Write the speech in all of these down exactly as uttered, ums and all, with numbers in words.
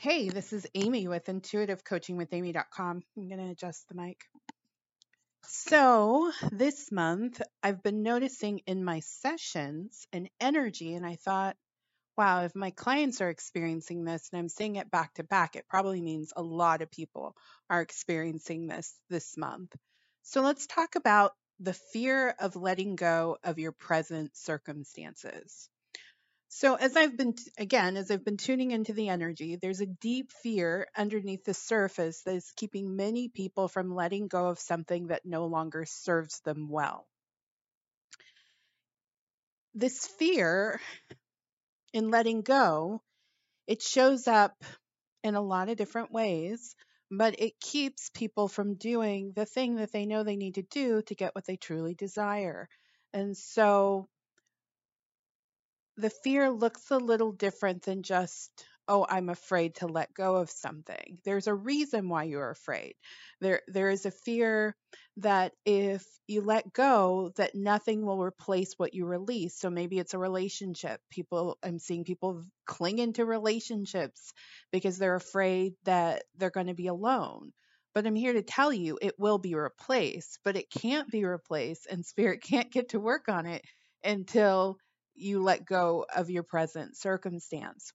Hey, this is Amy with intuitive coaching with amy dot com. I'm going to adjust the mic. So this month, I've been noticing in my sessions an energy, and I thought, wow, if my clients are experiencing this and I'm seeing it back to back, it probably means a lot of people are experiencing this this month. So let's talk about the fear of letting go of your present circumstances. So as I've been, again, as I've been tuning into the energy, there's a deep fear underneath the surface that is keeping many people from letting go of something that no longer serves them well. This fear in letting go, it shows up in a lot of different ways, but it keeps people from doing the thing that they know they need to do to get what they truly desire. And so the fear looks a little different than just, oh, I'm afraid to let go of something. There's a reason why you're afraid. There, there is a fear that if you let go, that nothing will replace what you release. So maybe it's a relationship. People, I'm seeing people clinging to relationships because they're afraid that they're going to be alone. But I'm here to tell you it will be replaced, but it can't be replaced, and spirit can't get to work on it until you let go of your present circumstance.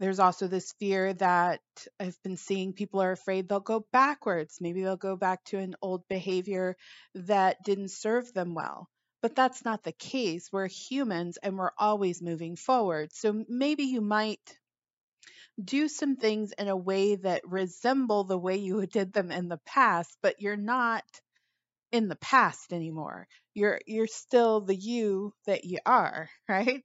There's also this fear that I've been seeing people are afraid they'll go backwards. Maybe they'll go back to an old behavior that didn't serve them well. But that's not the case. We're humans and we're always moving forward. So maybe you might do some things in a way that resemble the way you did them in the past, but you're not in the past anymore. You're you're still the you that you are, right?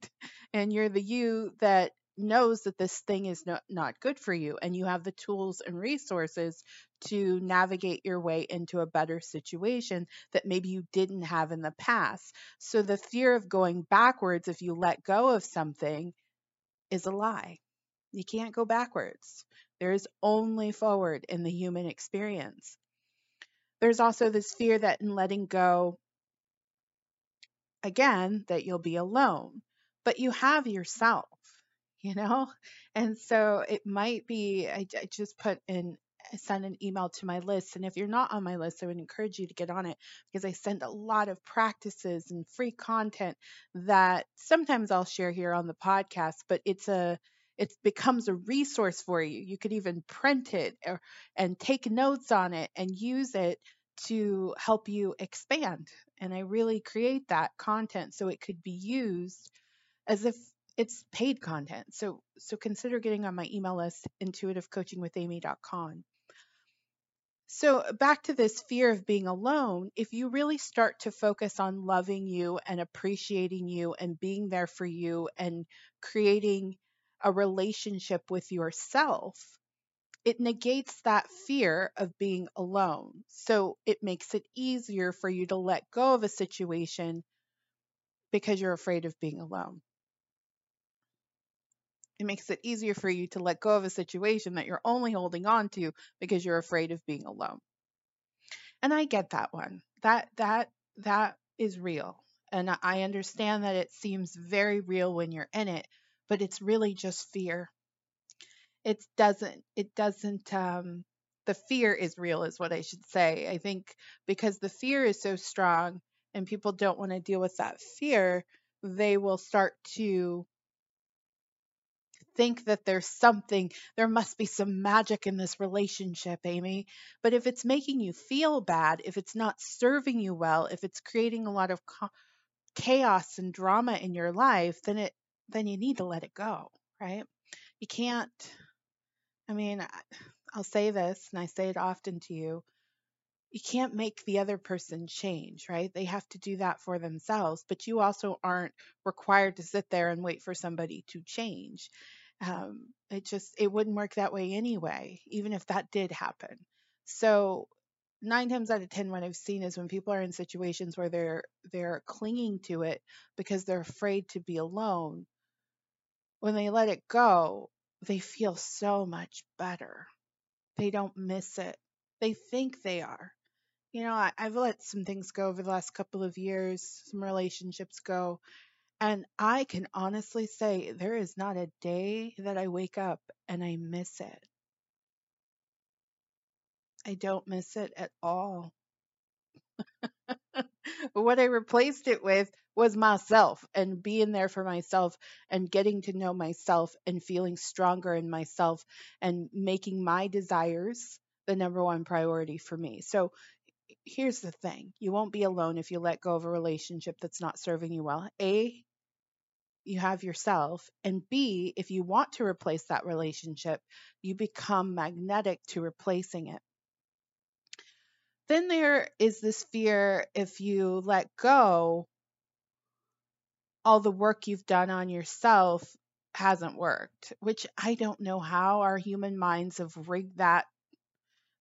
And you're the you that knows that this thing is not, not good for you, and you have the tools and resources to navigate your way into a better situation that maybe you didn't have in the past. So the fear of going backwards if you let go of something is a lie. You can't go backwards. There is only forward in the human experience. There's also this fear that in letting go, again, that you'll be alone, but you have yourself, you know? And so it might be, I, I just put in, I sent an email to my list. And if you're not on my list, I would encourage you to get on it because I send a lot of practices and free content that sometimes I'll share here on the podcast, but it's a, it becomes a resource for you. You could even print it or, and take notes on it and use it to help you expand. And I really create that content so it could be used as if it's paid content. So, so consider getting on my email list, intuitive coaching with amy dot com. So back to this fear of being alone, if you really start to focus on loving you and appreciating you and being there for you and creating a relationship with yourself, it negates that fear of being alone. So it makes it easier for you to let go of a situation because you're afraid of being alone. It makes it easier for you to let go of a situation that you're only holding on to because you're afraid of being alone. And I get that one. That that that is real. And I understand that it seems very real when you're in it, but it's really just fear. It doesn't, it doesn't, um, the fear is real is what I should say. I think because the fear is so strong and people don't want to deal with that fear, they will start to think that there's something, there must be some magic in this relationship, Amy. But if it's making you feel bad, if it's not serving you well, if it's creating a lot of chaos and drama in your life, then it, then you need to let it go, right? You can't, I mean, I'll say this, and I say it often to you, you can't make the other person change, right? They have to do that for themselves, but you also aren't required to sit there and wait for somebody to change. Um, it just, it wouldn't work that way anyway, even if that did happen. So nine times out of ten, what I've seen is when people are in situations where they're they're clinging to it because they're afraid to be alone, when they let it go, they feel so much better. They don't miss it. They think they are. You know, I, I've let some things go over the last couple of years, some relationships go, And I can honestly say there is not a day that I wake up and I miss it. I don't miss it at all. What I replaced it with was myself and being there for myself and getting to know myself and feeling stronger in myself and making my desires the number one priority for me. So here's the thing. You won't be alone if you let go of a relationship that's not serving you well. A, you have yourself. And B, if you want to replace that relationship, you become magnetic to replacing it. Then there is this fear, if you let go, all the work you've done on yourself hasn't worked, which I don't know how our human minds have rigged that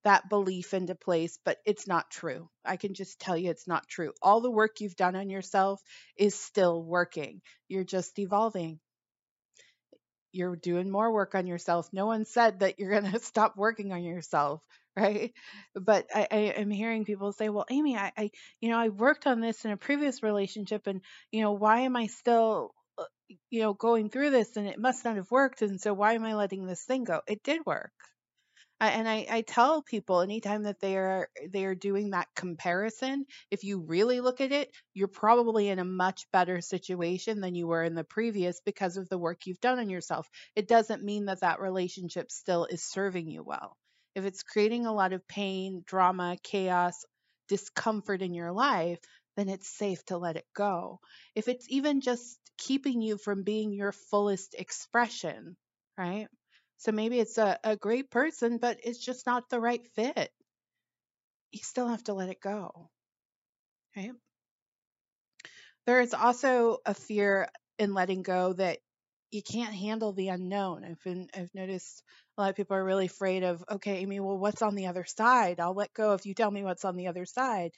that belief into place, but it's not true. I can just tell you it's not true. All the work you've done on yourself is still working. You're just evolving. You're doing more work on yourself. No one said that you're going to stop working on yourself, right? But I, I am hearing people say, well, Amy, I, I, you know, I worked on this in a previous relationship and, you know, why am I still, you know, going through this, and it must not have worked. And so why am I letting this thing go? It did work. And I, I tell people anytime that they are they are doing that comparison, if you really look at it, you're probably in a much better situation than you were in the previous because of the work you've done on yourself. It doesn't mean that that relationship still is serving you well. If it's creating a lot of pain, drama, chaos, discomfort in your life, then it's safe to let it go. If it's even just keeping you from being your fullest expression, right? So maybe it's a, a great person, but it's just not the right fit. You still have to let it go, right? There is also a fear in letting go that you can't handle the unknown. I've been, I've noticed a lot of people are really afraid of, okay, Amy, well, what's on the other side? I'll let go if you tell me what's on the other side.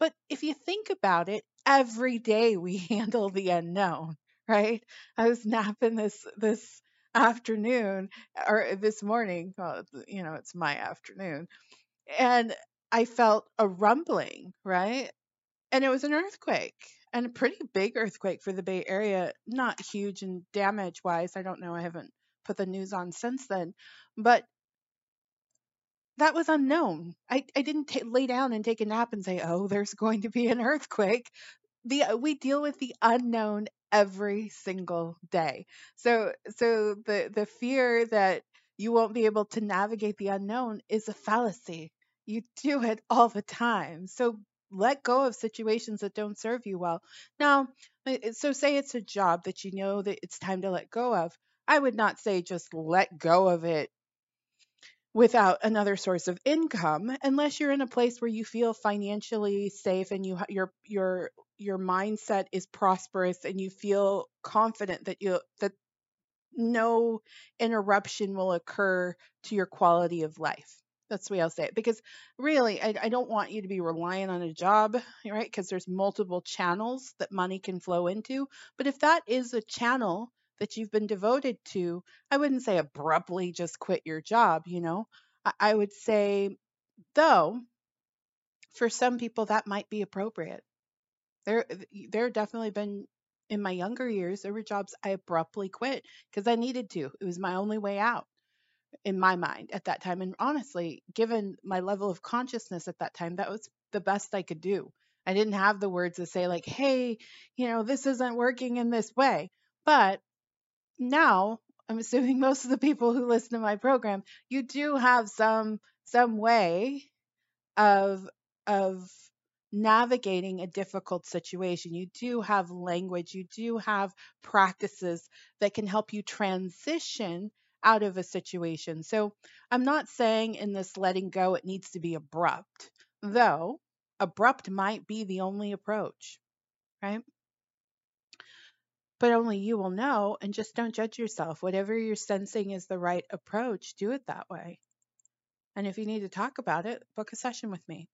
But if you think about it, every day we handle the unknown, right? I was napping this, this, afternoon or this morning, well, you know, it's my afternoon, and I felt a rumbling, right? And it was an earthquake, and a pretty big earthquake for the Bay Area, not huge and damage wise. I don't know. I haven't put the news on since then, but that was unknown. I, I didn't t- lay down and take a nap and say, oh, there's going to be an earthquake. The, we deal with the unknown every single day. So so the, the fear that you won't be able to navigate the unknown is a fallacy. You do it all the time. So let go of situations that don't serve you well. Now, so say it's a job that you know that it's time to let go of. I would not say just let go of it without another source of income, unless you're in a place where you feel financially safe and you your your your mindset is prosperous and you feel confident that you that no interruption will occur to your quality of life. That's the way I'll say it, because really I, I don't want you to be relying on a job, right? Because there's multiple channels that money can flow into. But if that is a channel that you've been devoted to, I wouldn't say abruptly just quit your job, you know. I would say, though, for some people that might be appropriate. There, there have definitely been, in my younger years, there were jobs I abruptly quit because I needed to. It was my only way out in my mind at that time. And honestly, given my level of consciousness at that time, that was the best I could do. I didn't have the words to say like, hey, you know, this isn't working in this way. But now, I'm assuming most of the people who listen to my program, you do have some some way of of navigating a difficult situation. You do have language, you do have practices that can help you transition out of a situation. So I'm not saying in this letting go it needs to be abrupt, though abrupt might be the only approach, right? But only you will know, and just don't judge yourself. Whatever you're sensing is the right approach, do it that way. And if you need to talk about it, book a session with me.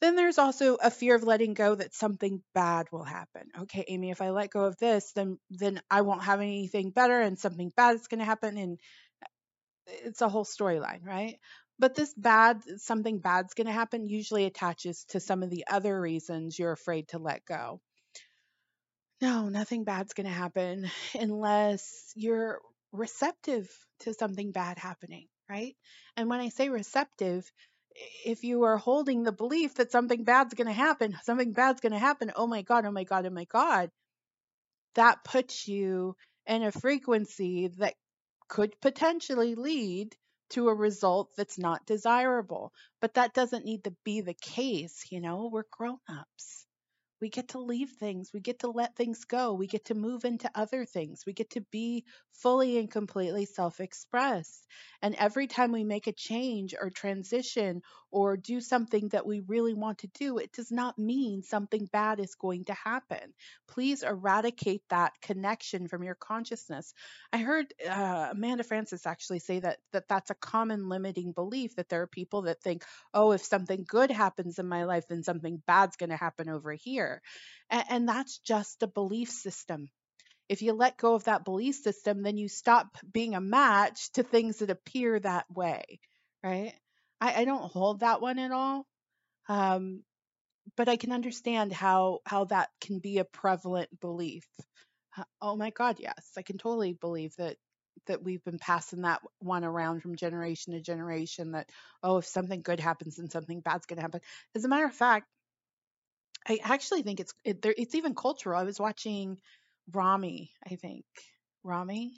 Then there's also a fear of letting go that something bad will happen. Okay, Amy, if I let go of this, then then I won't have anything better, and something bad is going to happen, and it's a whole storyline, right? But this bad, something bad's going to happen usually attaches to some of the other reasons you're afraid to let go. no, nothing bad's going to happen unless you're receptive to something bad happening, right? And when I say receptive, if you are holding the belief that something bad's going to happen, something bad's going to happen, oh my God, oh my God, oh my God, that puts you in a frequency that could potentially lead to a result that's not desirable. But that doesn't need to be the case, you know, we're grown-ups. We get to leave things, we get to let things go, we get to move into other things, we get to be fully and completely self-expressed. And every time we make a change or transition or do something that we really want to do, it does not mean something bad is going to happen. Please eradicate that connection from your consciousness. I heard uh, Amanda Francis actually say that, that that's a common limiting belief, that there are people that think, oh, if something good happens in my life, then something bad's going to happen over here. And that's just a belief system. If you let go of that belief system, then you stop being a match to things that appear that way, right? I, I don't hold that one at all, um, but I can understand how how that can be a prevalent belief. Uh, oh my God, yes, I can totally believe that that we've been passing that one around from generation to generation. That oh, if something good happens, then something bad's going to happen. As a matter of fact, I actually think it's it, there, it's even cultural. I was watching Rami, I think, Rami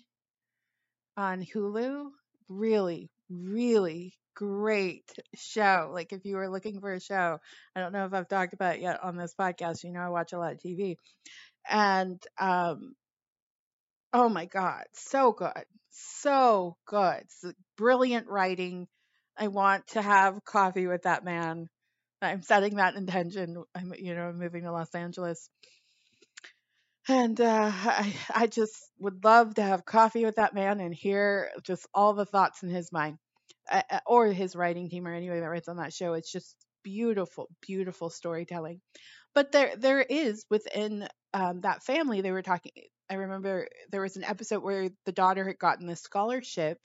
on Hulu. Really, really great show. Like if you were looking for a show, I don't know if I've talked about it yet on this podcast. You know, I watch a lot of T V. And um, oh my God, so good. So good. It's brilliant writing. I want to have coffee with that man. I'm setting that intention. I'm, you know, moving to Los Angeles, and uh, I, I just would love to have coffee with that man and hear just all the thoughts in his mind, uh, or his writing team, or anybody that writes on that show. It's just beautiful, beautiful storytelling. But there, there is within um, that family they were talking. I remember there was an episode where the daughter had gotten this scholarship.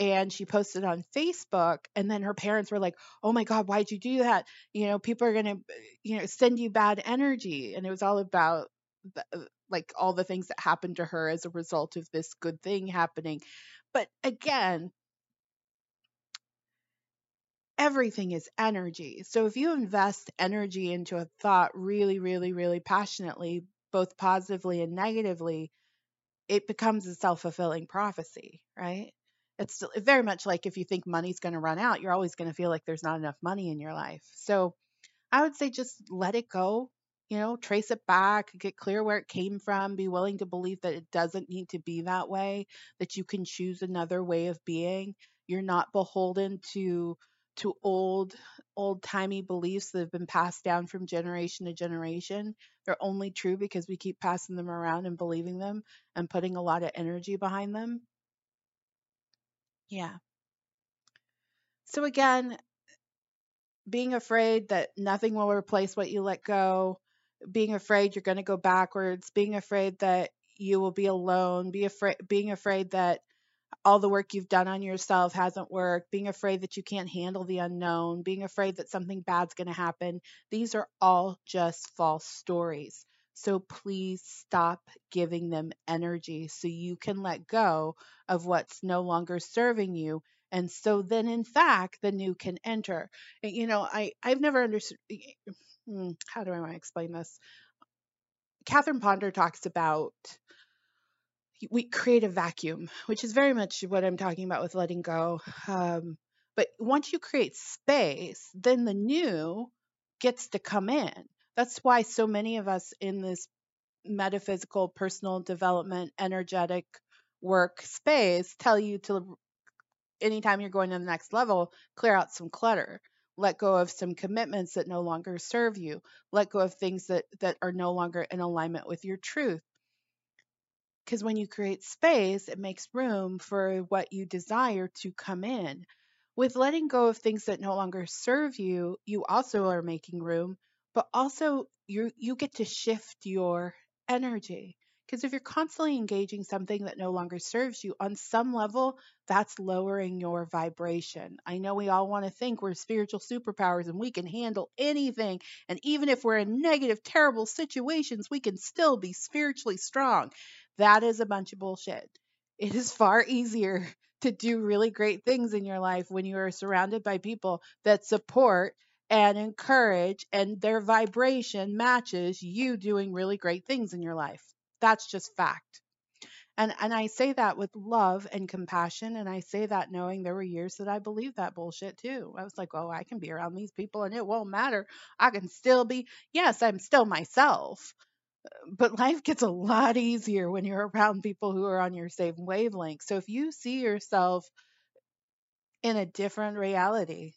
And she posted on Facebook, and then her parents were like, oh my God, why'd you do that? You know, people are going to, you know, send you bad energy. And it was all about the, like all the things that happened to her as a result of this good thing happening. But again, everything is energy. So if you invest energy into a thought really, really, really passionately, both positively and negatively, it becomes a self-fulfilling prophecy, right? It's very much like if you think money's going to run out, you're always going to feel like there's not enough money in your life. So I would say just let it go, you know, trace it back, get clear where it came from, be willing to believe that it doesn't need to be that way, that you can choose another way of being. You're not beholden to to old, old-timey beliefs that have been passed down from generation to generation. They're only true because we keep passing them around and believing them and putting a lot of energy behind them. Yeah. So again, being afraid that nothing will replace what you let go, being afraid you're going to go backwards, being afraid that you will be alone, be afraid, being afraid that all the work you've done on yourself hasn't worked, being afraid that you can't handle the unknown, being afraid that something bad's going to happen. These are all just false stories. So please stop giving them energy so you can let go of what's no longer serving you. And so then, in fact, the new can enter. You know, I, I've never understood. How do I want to explain this? Catherine Ponder talks about we create a vacuum, which is very much what I'm talking about with letting go. Um, but once you create space, then the new gets to come in. That's why so many of us in this metaphysical, personal development, energetic work space tell you to, anytime you're going to the next level, clear out some clutter, let go of some commitments that no longer serve you, let go of things that, that are no longer in alignment with your truth. Because when you create space, it makes room for what you desire to come in. With letting go of things that no longer serve you, you also are making room. But also you you get to shift your energy, Because if you're constantly engaging something that no longer serves you, on some level, that's lowering your vibration. I know we all want to think we're spiritual superpowers and we can handle anything. And even if we're in negative, terrible situations, we can still be spiritually strong. That is a bunch of bullshit. It is far easier to do really great things in your life when you are surrounded by people that support and encourage, and their vibration matches you doing really great things in your life. That's just fact. And, and I say that with love and compassion, and I say that knowing there were years that I believed that bullshit too. I was like, oh, I can be around these people and it won't matter. I can still be, yes, I'm still myself. But life gets a lot easier when you're around people who are on your same wavelength. So if you see yourself in a different reality,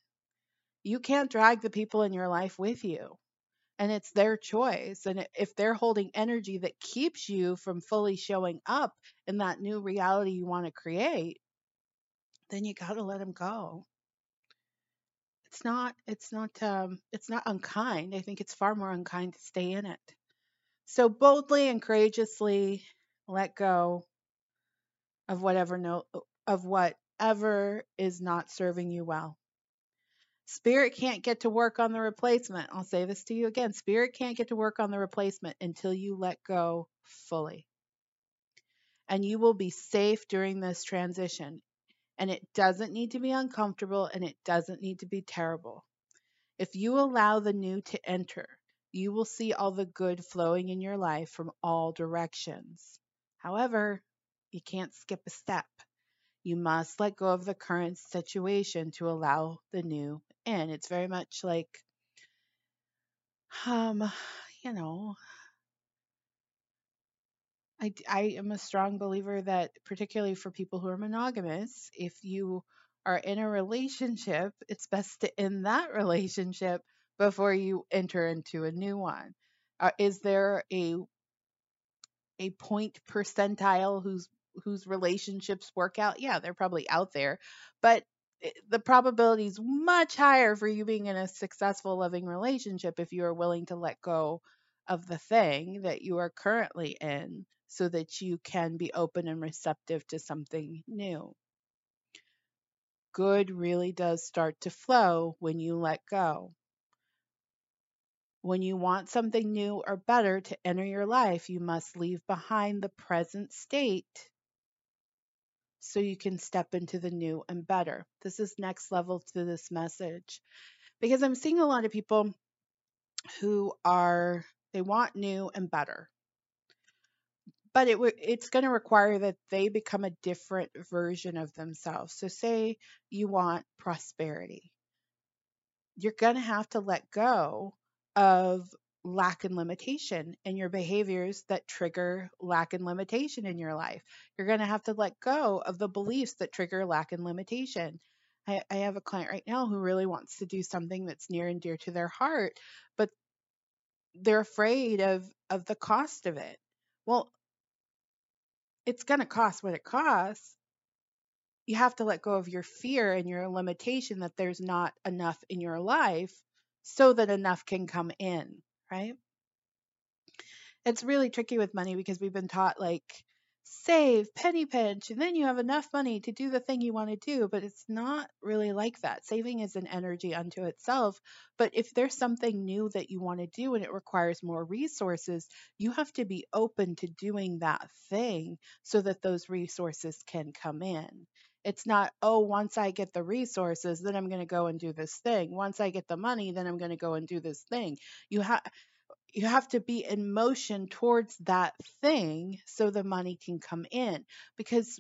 you can't drag the people in your life with you. And it's their choice. And if they're holding energy that keeps you from fully showing up in that new reality you want to create, then you got to let them go. It's not, it's not, um, it's not unkind. I think it's far more unkind to stay in it. So boldly and courageously let go of whatever no, of whatever is not serving you well. Spirit can't get to work on the replacement. I'll say this to you again. Spirit can't get to work on the replacement until you let go fully. And you will be safe during this transition. And it doesn't need to be uncomfortable, and it doesn't need to be terrible. If you allow the new to enter, you will see all the good flowing in your life from all directions. However, you can't skip a step. You must let go of the current situation to allow the new in. It's very much like, um, you know, I, I am a strong believer that, particularly for people who are monogamous, if you are in a relationship, it's best to end that relationship before you enter into a new one. Uh, is there a a point percentile whose whose relationships work out? Yeah, they're probably out there, but it, the probability is much higher for you being in a successful, loving relationship if you are willing to let go of the thing that you are currently in, so that you can be open and receptive to something new. Good really does start to flow when you let go. When you want something new or better to enter your life, you must leave behind the present state so you can step into the new and better. This is next level to this message, because I'm seeing a lot of people who are, they want new and better, but it it's going to require that they become a different version of themselves. So say you want prosperity. You're going to have to let go of lack and limitation and your behaviors that trigger lack and limitation in your life. You're going to have to let go of the beliefs that trigger lack and limitation. I, I have a client right now who really wants to do something that's near and dear to their heart, but they're afraid of, of the cost of it. Well, it's going to cost what it costs. You have to let go of your fear and your limitation that there's not enough in your life, so that enough can come in, right? It's really tricky with money because we've been taught, like, save, penny pinch, and then you have enough money to do the thing you want to do, but it's not really like that. Saving is an energy unto itself, but if there's something new that you want to do and it requires more resources, you have to be open to doing that thing so that those resources can come in. It's not, oh, once I get the resources, then I'm going to go and do this thing. Once I get the money, then I'm going to go and do this thing. You have you have to be in motion towards that thing so the money can come in. Because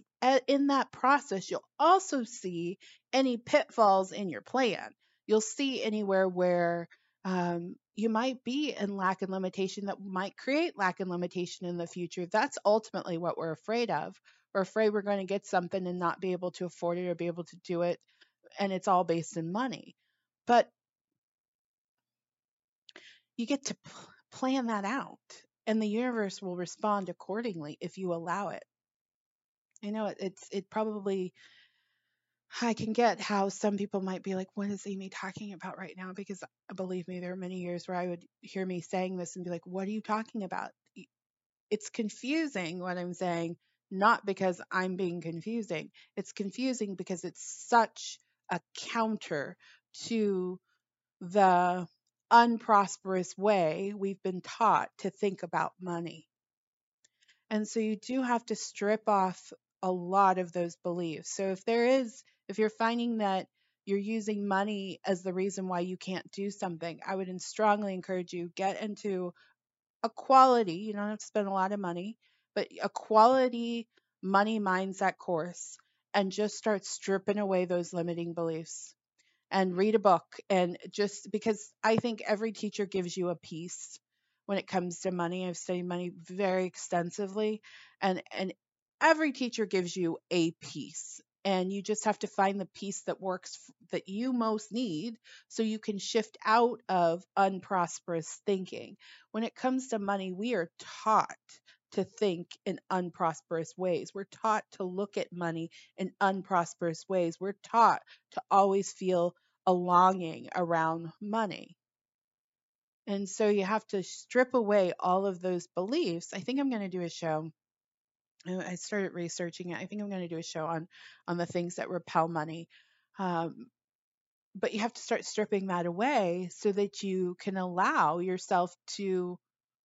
in that process, you'll also see any pitfalls in your plan. You'll see anywhere where um, you might be in lack and limitation that might create lack and limitation in the future. That's ultimately what we're afraid of. We're afraid we're going to get something and not be able to afford it or be able to do it. And it's all based in money. But you get to plan that out, and the universe will respond accordingly if you allow it. You know, it, it's, it probably, I can get how some people might be like, what is Amy talking about right now? Because believe me, there are many years where I would hear me saying this and be like, what are you talking about? it's confusing what I'm saying, not because I'm being confusing. It's confusing because it's such a counter to the unprosperous way we've been taught to think about money. And so you do have to strip off a lot of those beliefs. So if there is, if you're finding that you're using money as the reason why you can't do something, I would strongly encourage you, get into a quality, you don't have to spend a lot of money, but a quality money mindset course, and just start stripping away those limiting beliefs and read a book. And just because I think every teacher gives you a piece when it comes to money. I've studied money very extensively, and, and every teacher gives you a piece. And you just have to find the piece that works, that you most need, so you can shift out of unprosperous thinking. When it comes to money, we are taught to think in unprosperous ways. We're taught to look at money in unprosperous ways. We're taught to always feel a longing around money. And so you have to strip away all of those beliefs. I think I'm going to do a show. I started researching it. I think I'm going to do a show on on the things that repel money. Um, but you have to start stripping that away so that you can allow yourself to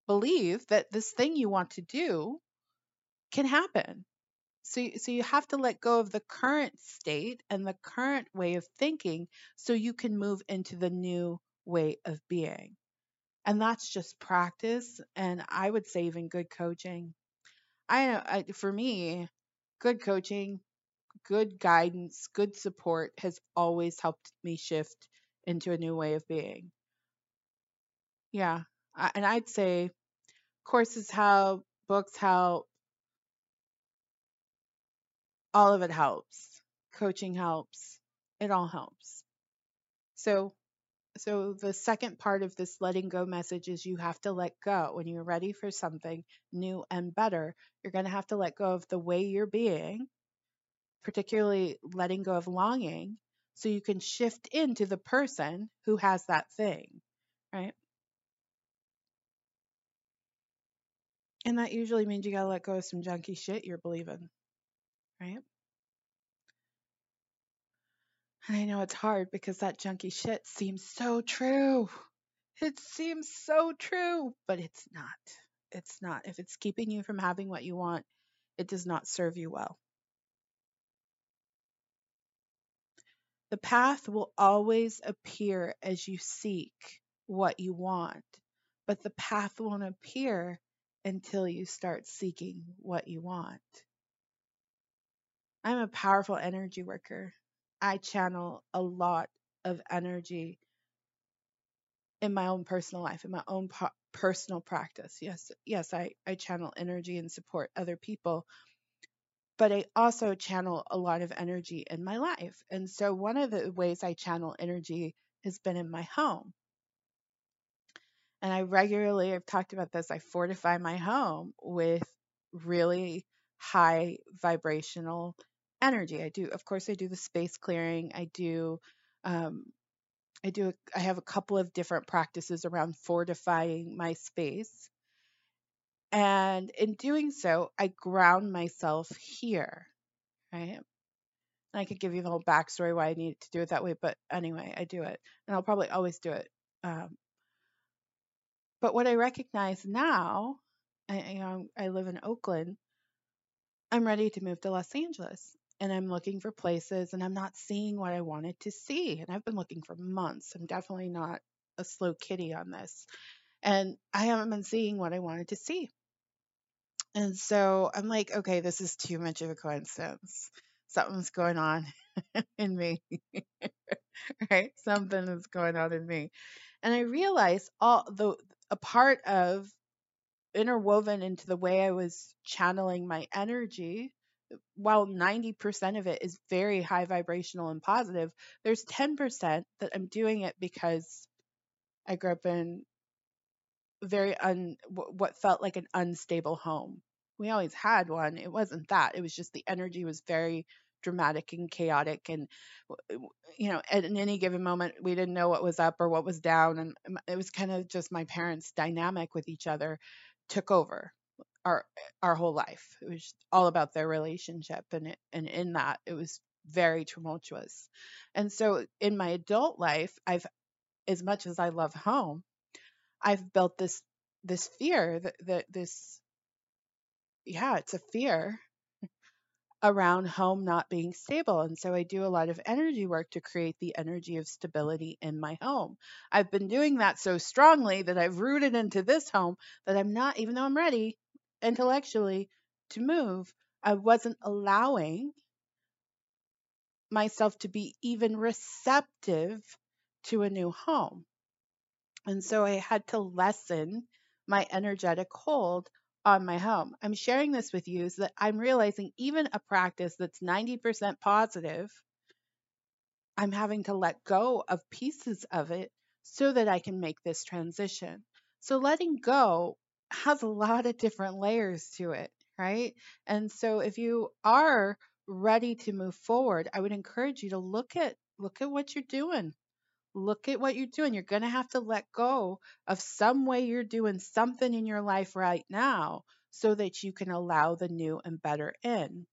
believe that this thing you want to do can happen. So, so you have to let go of the current state and the current way of thinking so you can move into the new way of being. And that's just practice. And I would say even good coaching. I know I, for me, good coaching, good guidance, good support has always helped me shift into a new way of being. Yeah. I, and I'd say courses help, books help, all of it helps. Coaching helps. It all helps. So, So the second part of this letting go message is you have to let go. When you're ready for something new and better, you're going to have to let go of the way you're being, particularly letting go of longing, so you can shift into the person who has that thing, right? And that usually means you got to let go of some junky shit you're believing, right? And I know it's hard because that junky shit seems so true. It seems so true, but it's not. It's not. If it's keeping you from having what you want, it does not serve you well. The path will always appear as you seek what you want, but the path won't appear until you start seeking what you want. I'm a powerful energy worker. I channel a lot of energy in my own personal life, in my own po- personal practice. Yes, yes, I, I channel energy and support other people, but I also channel a lot of energy in my life. And so one of the ways I channel energy has been in my home. And I regularly, I've talked about this, I fortify my home with really high vibrational energy. I do, of course, I do the space clearing. I do, um, I do, a, I have a couple of different practices around fortifying my space. And in doing so, I ground myself here, right? And I could give you the whole backstory why I needed to do it that way, but anyway, I do it. And I'll probably always do it. Um, but what I recognize now, I, you know, I live in Oakland, I'm ready to move to Los Angeles. And I'm looking for places, and I'm not seeing what I wanted to see. And I've been looking for months. I'm definitely not a slow kitty on this. And I haven't been seeing what I wanted to see. And so I'm like, okay, this is too much of a coincidence. Something's going on in me, right? Something is going on in me. And I realized all the, a part of interwoven into the way I was channeling my energy, while ninety percent of it is very high vibrational and positive, there's ten percent that I'm doing it because I grew up in very un what felt like an unstable home. We always had one. It wasn't that. It was just the energy was very dramatic and chaotic, and you know, at any given moment we didn't know what was up or what was down, and it was kind of just my parents' dynamic with each other took over. our our whole life. It was all about their relationship, and it, and in that it was very tumultuous. And so in my adult life, I've, as much as I love home, I've built this this fear that, that this yeah it's a fear around home not being stable. And so I do a lot of energy work to create the energy of stability in my home. I've been doing that so strongly that I've rooted into this home that I'm not, even though I'm ready intellectually to move, I wasn't allowing myself to be even receptive to a new home. And so I had to lessen my energetic hold on my home. I'm sharing this with you so that I'm realizing even a practice that's ninety percent positive, I'm having to let go of pieces of it so that I can make this transition. So letting go has a lot of different layers to it, right? And so if you are ready to move forward, I would encourage you to look at look at what you're doing. Look at what you're doing. You're going to have to let go of some way you're doing something in your life right now so that you can allow the new and better in.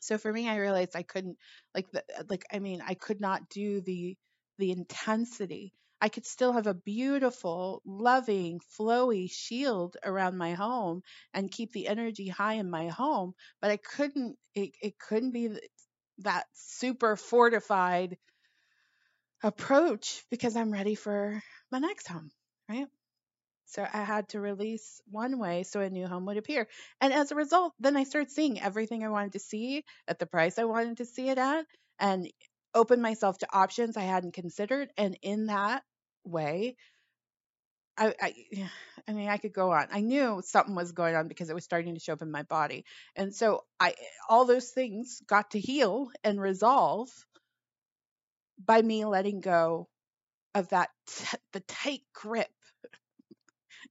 So for me, I realized I couldn't, like, the, like I mean, I could not do the the intensity. I could still have a beautiful, loving, flowy shield around my home and keep the energy high in my home, but I couldn't, it, it couldn't be that super fortified approach because I'm ready for my next home, right? So I had to release one way so a new home would appear. And as a result, then I started seeing everything I wanted to see at the price I wanted to see it at and opened myself to options I hadn't considered. And in that way, I, I, I mean, I could go on. I knew something was going on because it was starting to show up in my body. And so I, all those things got to heal and resolve by me letting go of that, t- the tight grip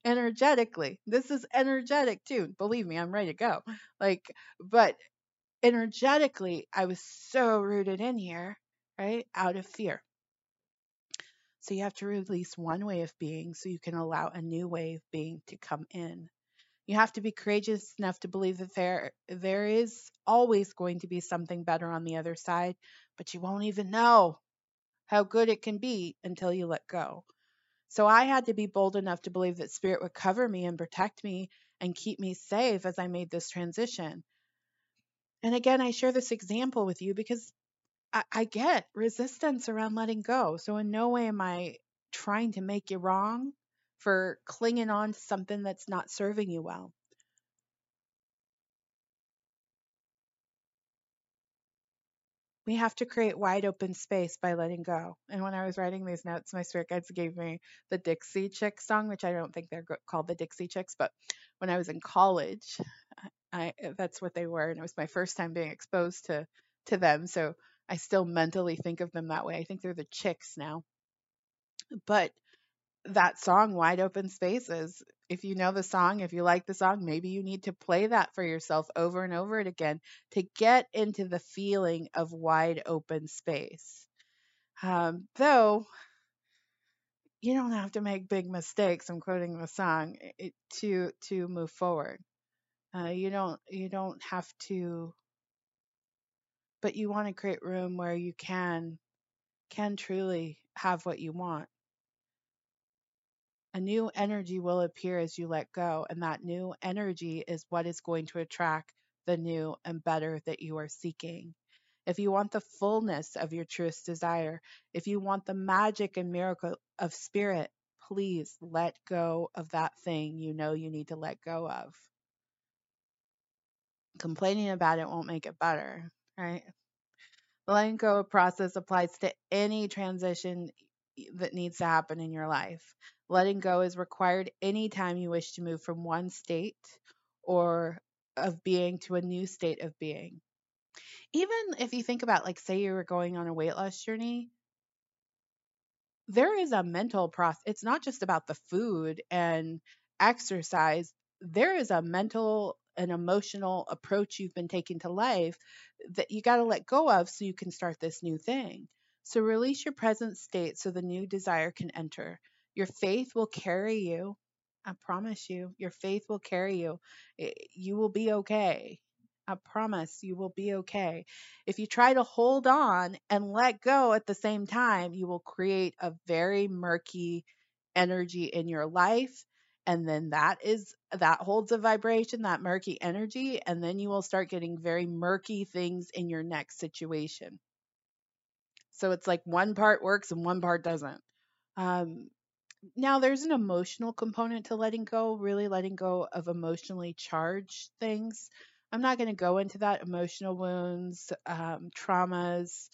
energetically. This is energetic too. Believe me, I'm ready to go. Like, but energetically, I was so rooted in here, right? Out of fear. So you have to release one way of being so you can allow a new way of being to come in. You have to be courageous enough to believe that there there is always going to be something better on the other side, but you won't even know how good it can be until you let go. So I had to be bold enough to believe that spirit would cover me and protect me and keep me safe as I made this transition. And again, I share this example with you because I, I get resistance around letting go. So in no way am I trying to make you wrong for clinging on to something that's not serving you well. We have to create wide open space by letting go. And when I was writing these notes, my spirit guides gave me the Dixie Chicks song, which I don't think they're called the Dixie Chicks, but when I was in college, I, that's what they were. And it was my first time being exposed to, to them. So I still mentally think of them that way. I think they're the Chicks now. But that song, Wide Open Spaces, if you know the song, if you like the song, maybe you need to play that for yourself over and over again to get into the feeling of wide open space. Um, though you don't have to make big mistakes, I'm quoting the song, it, to to move forward. Uh, you don't you don't have to, but you want to create room where you can can truly have what you want. A new energy will appear as you let go, and that new energy is what is going to attract the new and better that you are seeking. If you want the fullness of your truest desire, if you want the magic and miracle of spirit, please let go of that thing you know you need to let go of. Complaining about it won't make it better, right? The letting go process applies to any transition that needs to happen in your life. Letting go is required anytime you wish to move from one state or of being to a new state of being. Even if you think about, like, say you were going on a weight loss journey, there is a mental process. It's not just about the food and exercise. There is a mental and emotional approach you've been taking to life that you got to let go of so you can start this new thing. So release your present state so the new desire can enter. Your faith will carry you I promise you, your faith will carry you. You will be okay. I promise you will be okay. If you try to hold on and let go at the same time, you will create a very murky energy in your life. And then that is, that holds a vibration, that murky energy. And then you will start getting very murky things in your next situation. So it's like one part works and one part doesn't. Um, now there's an emotional component to letting go, really letting go of emotionally charged things. I'm not going to go into that, emotional wounds, um, traumas.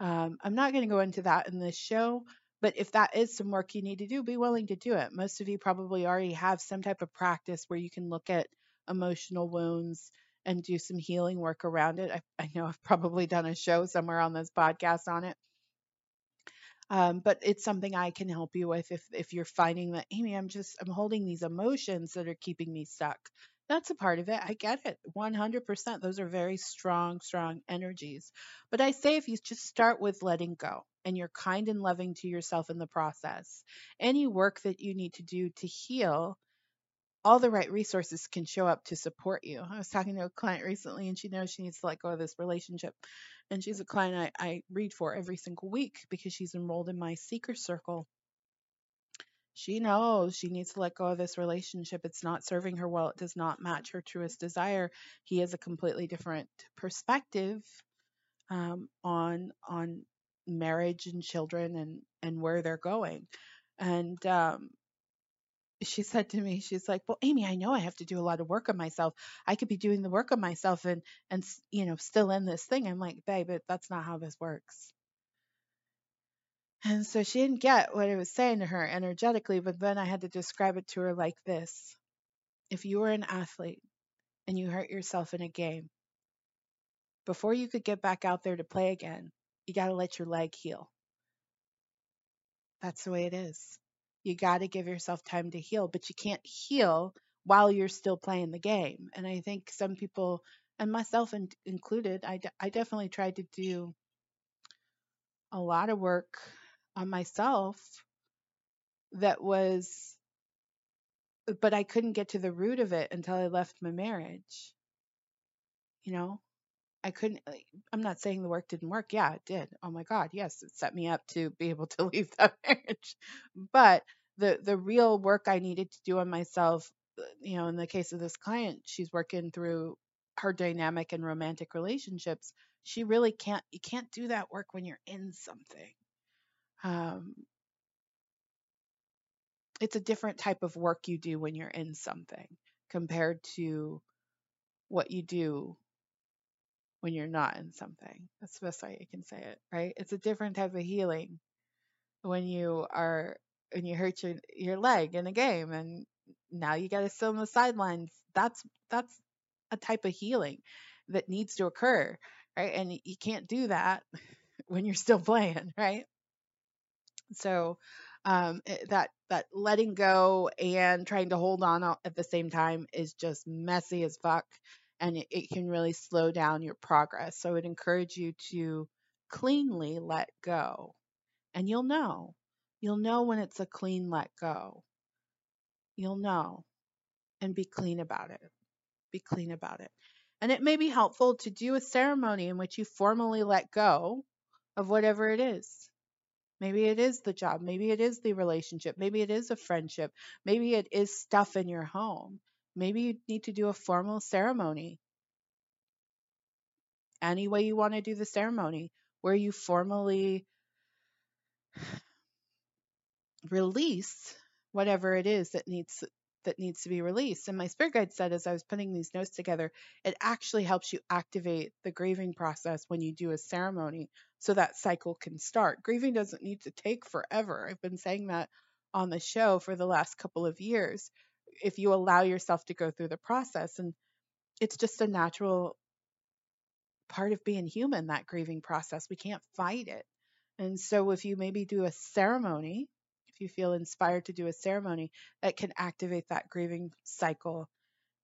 Um, I'm not going to go into that in this show. But if that is some work you need to do, be willing to do it. Most of you probably already have some type of practice where you can look at emotional wounds and do some healing work around it. I, I know I've probably done a show somewhere on this podcast on it. Um, but it's something I can help you with if if you're finding that, Amy, I'm just, I'm holding these emotions that are keeping me stuck. That's a part of it. I get it. one hundred percent. Those are very strong, strong energies. But I say if you just start with letting go, and you're kind and loving to yourself in the process, any work that you need to do to heal, all the right resources can show up to support you. I was talking to a client recently, and she knows she needs to let go of this relationship. And she's a client I, I read for every single week because she's enrolled in my Seeker Circle. She knows she needs to let go of this relationship. It's not serving her well. It does not match her truest desire. He has a completely different perspective um, on on. marriage and children and and where they're going. And um she said to me, she's like, well, Amy, I know I have to do a lot of work on myself. I could be doing the work on myself and and you know still in this thing. I'm like, babe, but that's not how this works. And so she didn't get what I was saying to her energetically, but then I had to describe it to her like this. If you were an athlete and you hurt yourself in a game, before you could get back out there to play again, you got to let your leg heal. That's the way it is. You got to give yourself time to heal, but you can't heal while you're still playing the game. And I think some people, and myself in, included, I, d- I definitely tried to do a lot of work on myself that was, but I couldn't get to the root of it until I left my marriage. You know? I couldn't, I'm not saying the work didn't work. Yeah, it did. Oh my God. Yes. It set me up to be able to leave that marriage. But the, the real work I needed to do on myself, you know, in the case of this client, she's working through her dynamic and romantic relationships. She really can't, you can't do that work when you're in something. Um, it's a different type of work you do when you're in something compared to what you do when you're not in something. That's the best way you can say it, right? It's a different type of healing when you are, when you hurt your, your leg in a game and now you got to sit on the sidelines. That's, that's a type of healing that needs to occur, right? And you can't do that when you're still playing, right? So um, that, that letting go and trying to hold on at the same time is just messy as fuck. And it can really slow down your progress. So I would encourage you to cleanly let go. And you'll know. You'll know when it's a clean let go. You'll know. And be clean about it. Be clean about it. And it may be helpful to do a ceremony in which you formally let go of whatever it is. Maybe it is the job. Maybe it is the relationship. Maybe it is a friendship. Maybe it is stuff in your home. Maybe you need to do a formal ceremony. Any way you want to do the ceremony where you formally release whatever it is that needs that needs to be released. And my spirit guide said, as I was putting these notes together, it actually helps you activate the grieving process when you do a ceremony so that cycle can start. Grieving doesn't need to take forever. I've been saying that on the show for the last couple of years. If you allow yourself to go through the process, and it's just a natural part of being human, that grieving process, we can't fight it. And so if you maybe do a ceremony, if you feel inspired to do a ceremony, that can activate that grieving cycle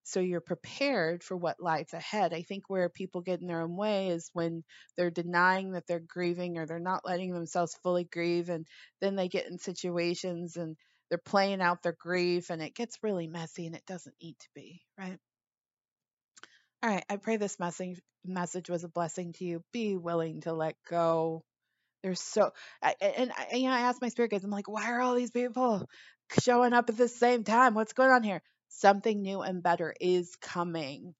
so you're prepared for what lies ahead. I think where people get in their own way is when they're denying that they're grieving or they're not letting themselves fully grieve, and then they get in situations and they're playing out their grief, and it gets really messy, and it doesn't need to be, right? All right, I pray this message message was a blessing to you. Be willing to let go. There's so, I, and I, you know, I asked my spirit guides, I'm like, why are all these people showing up at the same time? What's going on here? Something new and better is coming,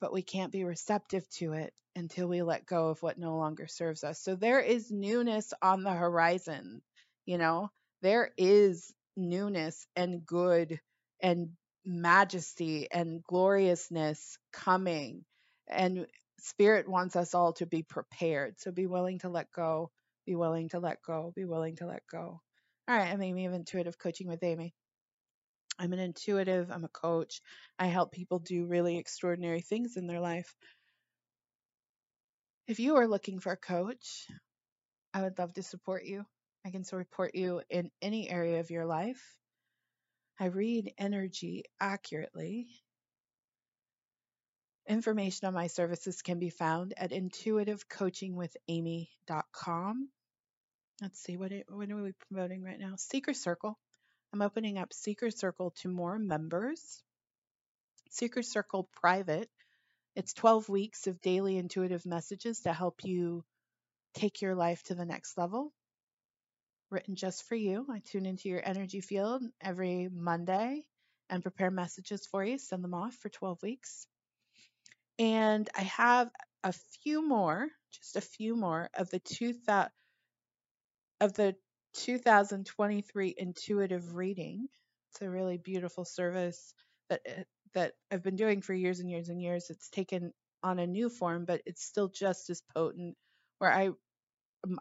but we can't be receptive to it until we let go of what no longer serves us. So there is newness on the horizon, you know, there is newness and good and majesty and gloriousness coming, and Spirit wants us all to be prepared. So be willing to let go, be willing to let go, be willing to let go. All right, I'm Amy of Intuitive Coaching with Amy. I'm an intuitive, I'm a coach. I help people do really extraordinary things in their life. If you are looking for a coach, I would love to support you. I can support you in any area of your life. I read energy accurately. Information on my services can be found at intuitive coaching with amy dot com. Let's see, what, what are we promoting right now? Seeker Circle. I'm opening up Seeker Circle to more members. Seeker Circle Private. It's twelve weeks of daily intuitive messages to help you take your life to the next level. Written just for you. I tune into your energy field every Monday and prepare messages for you. Send them off for twelve weeks. And I have a few more, just a few more of the two thousand twenty-three Intuitive Reading. It's a really beautiful service that that I've been doing for years and years and years. It's taken on a new form, but it's still just as potent, where I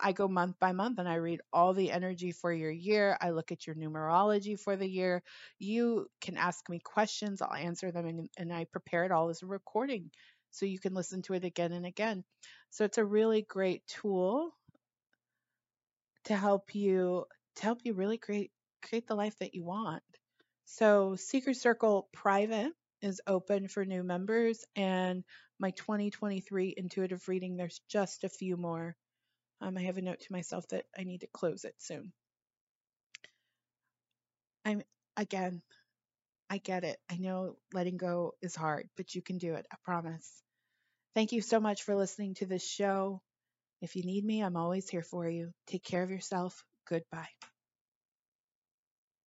I go month by month and I read all the energy for your year. I look at your numerology for the year. You can ask me questions. I'll answer them, and, and I prepare it all as a recording, so you can listen to it again and again. So it's a really great tool to help you to help you really create create the life that you want. So Seeker Circle Private is open for new members, and my twenty twenty-three Intuitive Reading, there's just a few more. Um, I have a note to myself that I need to close it soon. I'm again, I get it. I know letting go is hard, but you can do it. I promise. Thank you so much for listening to this show. If you need me, I'm always here for you. Take care of yourself. Goodbye.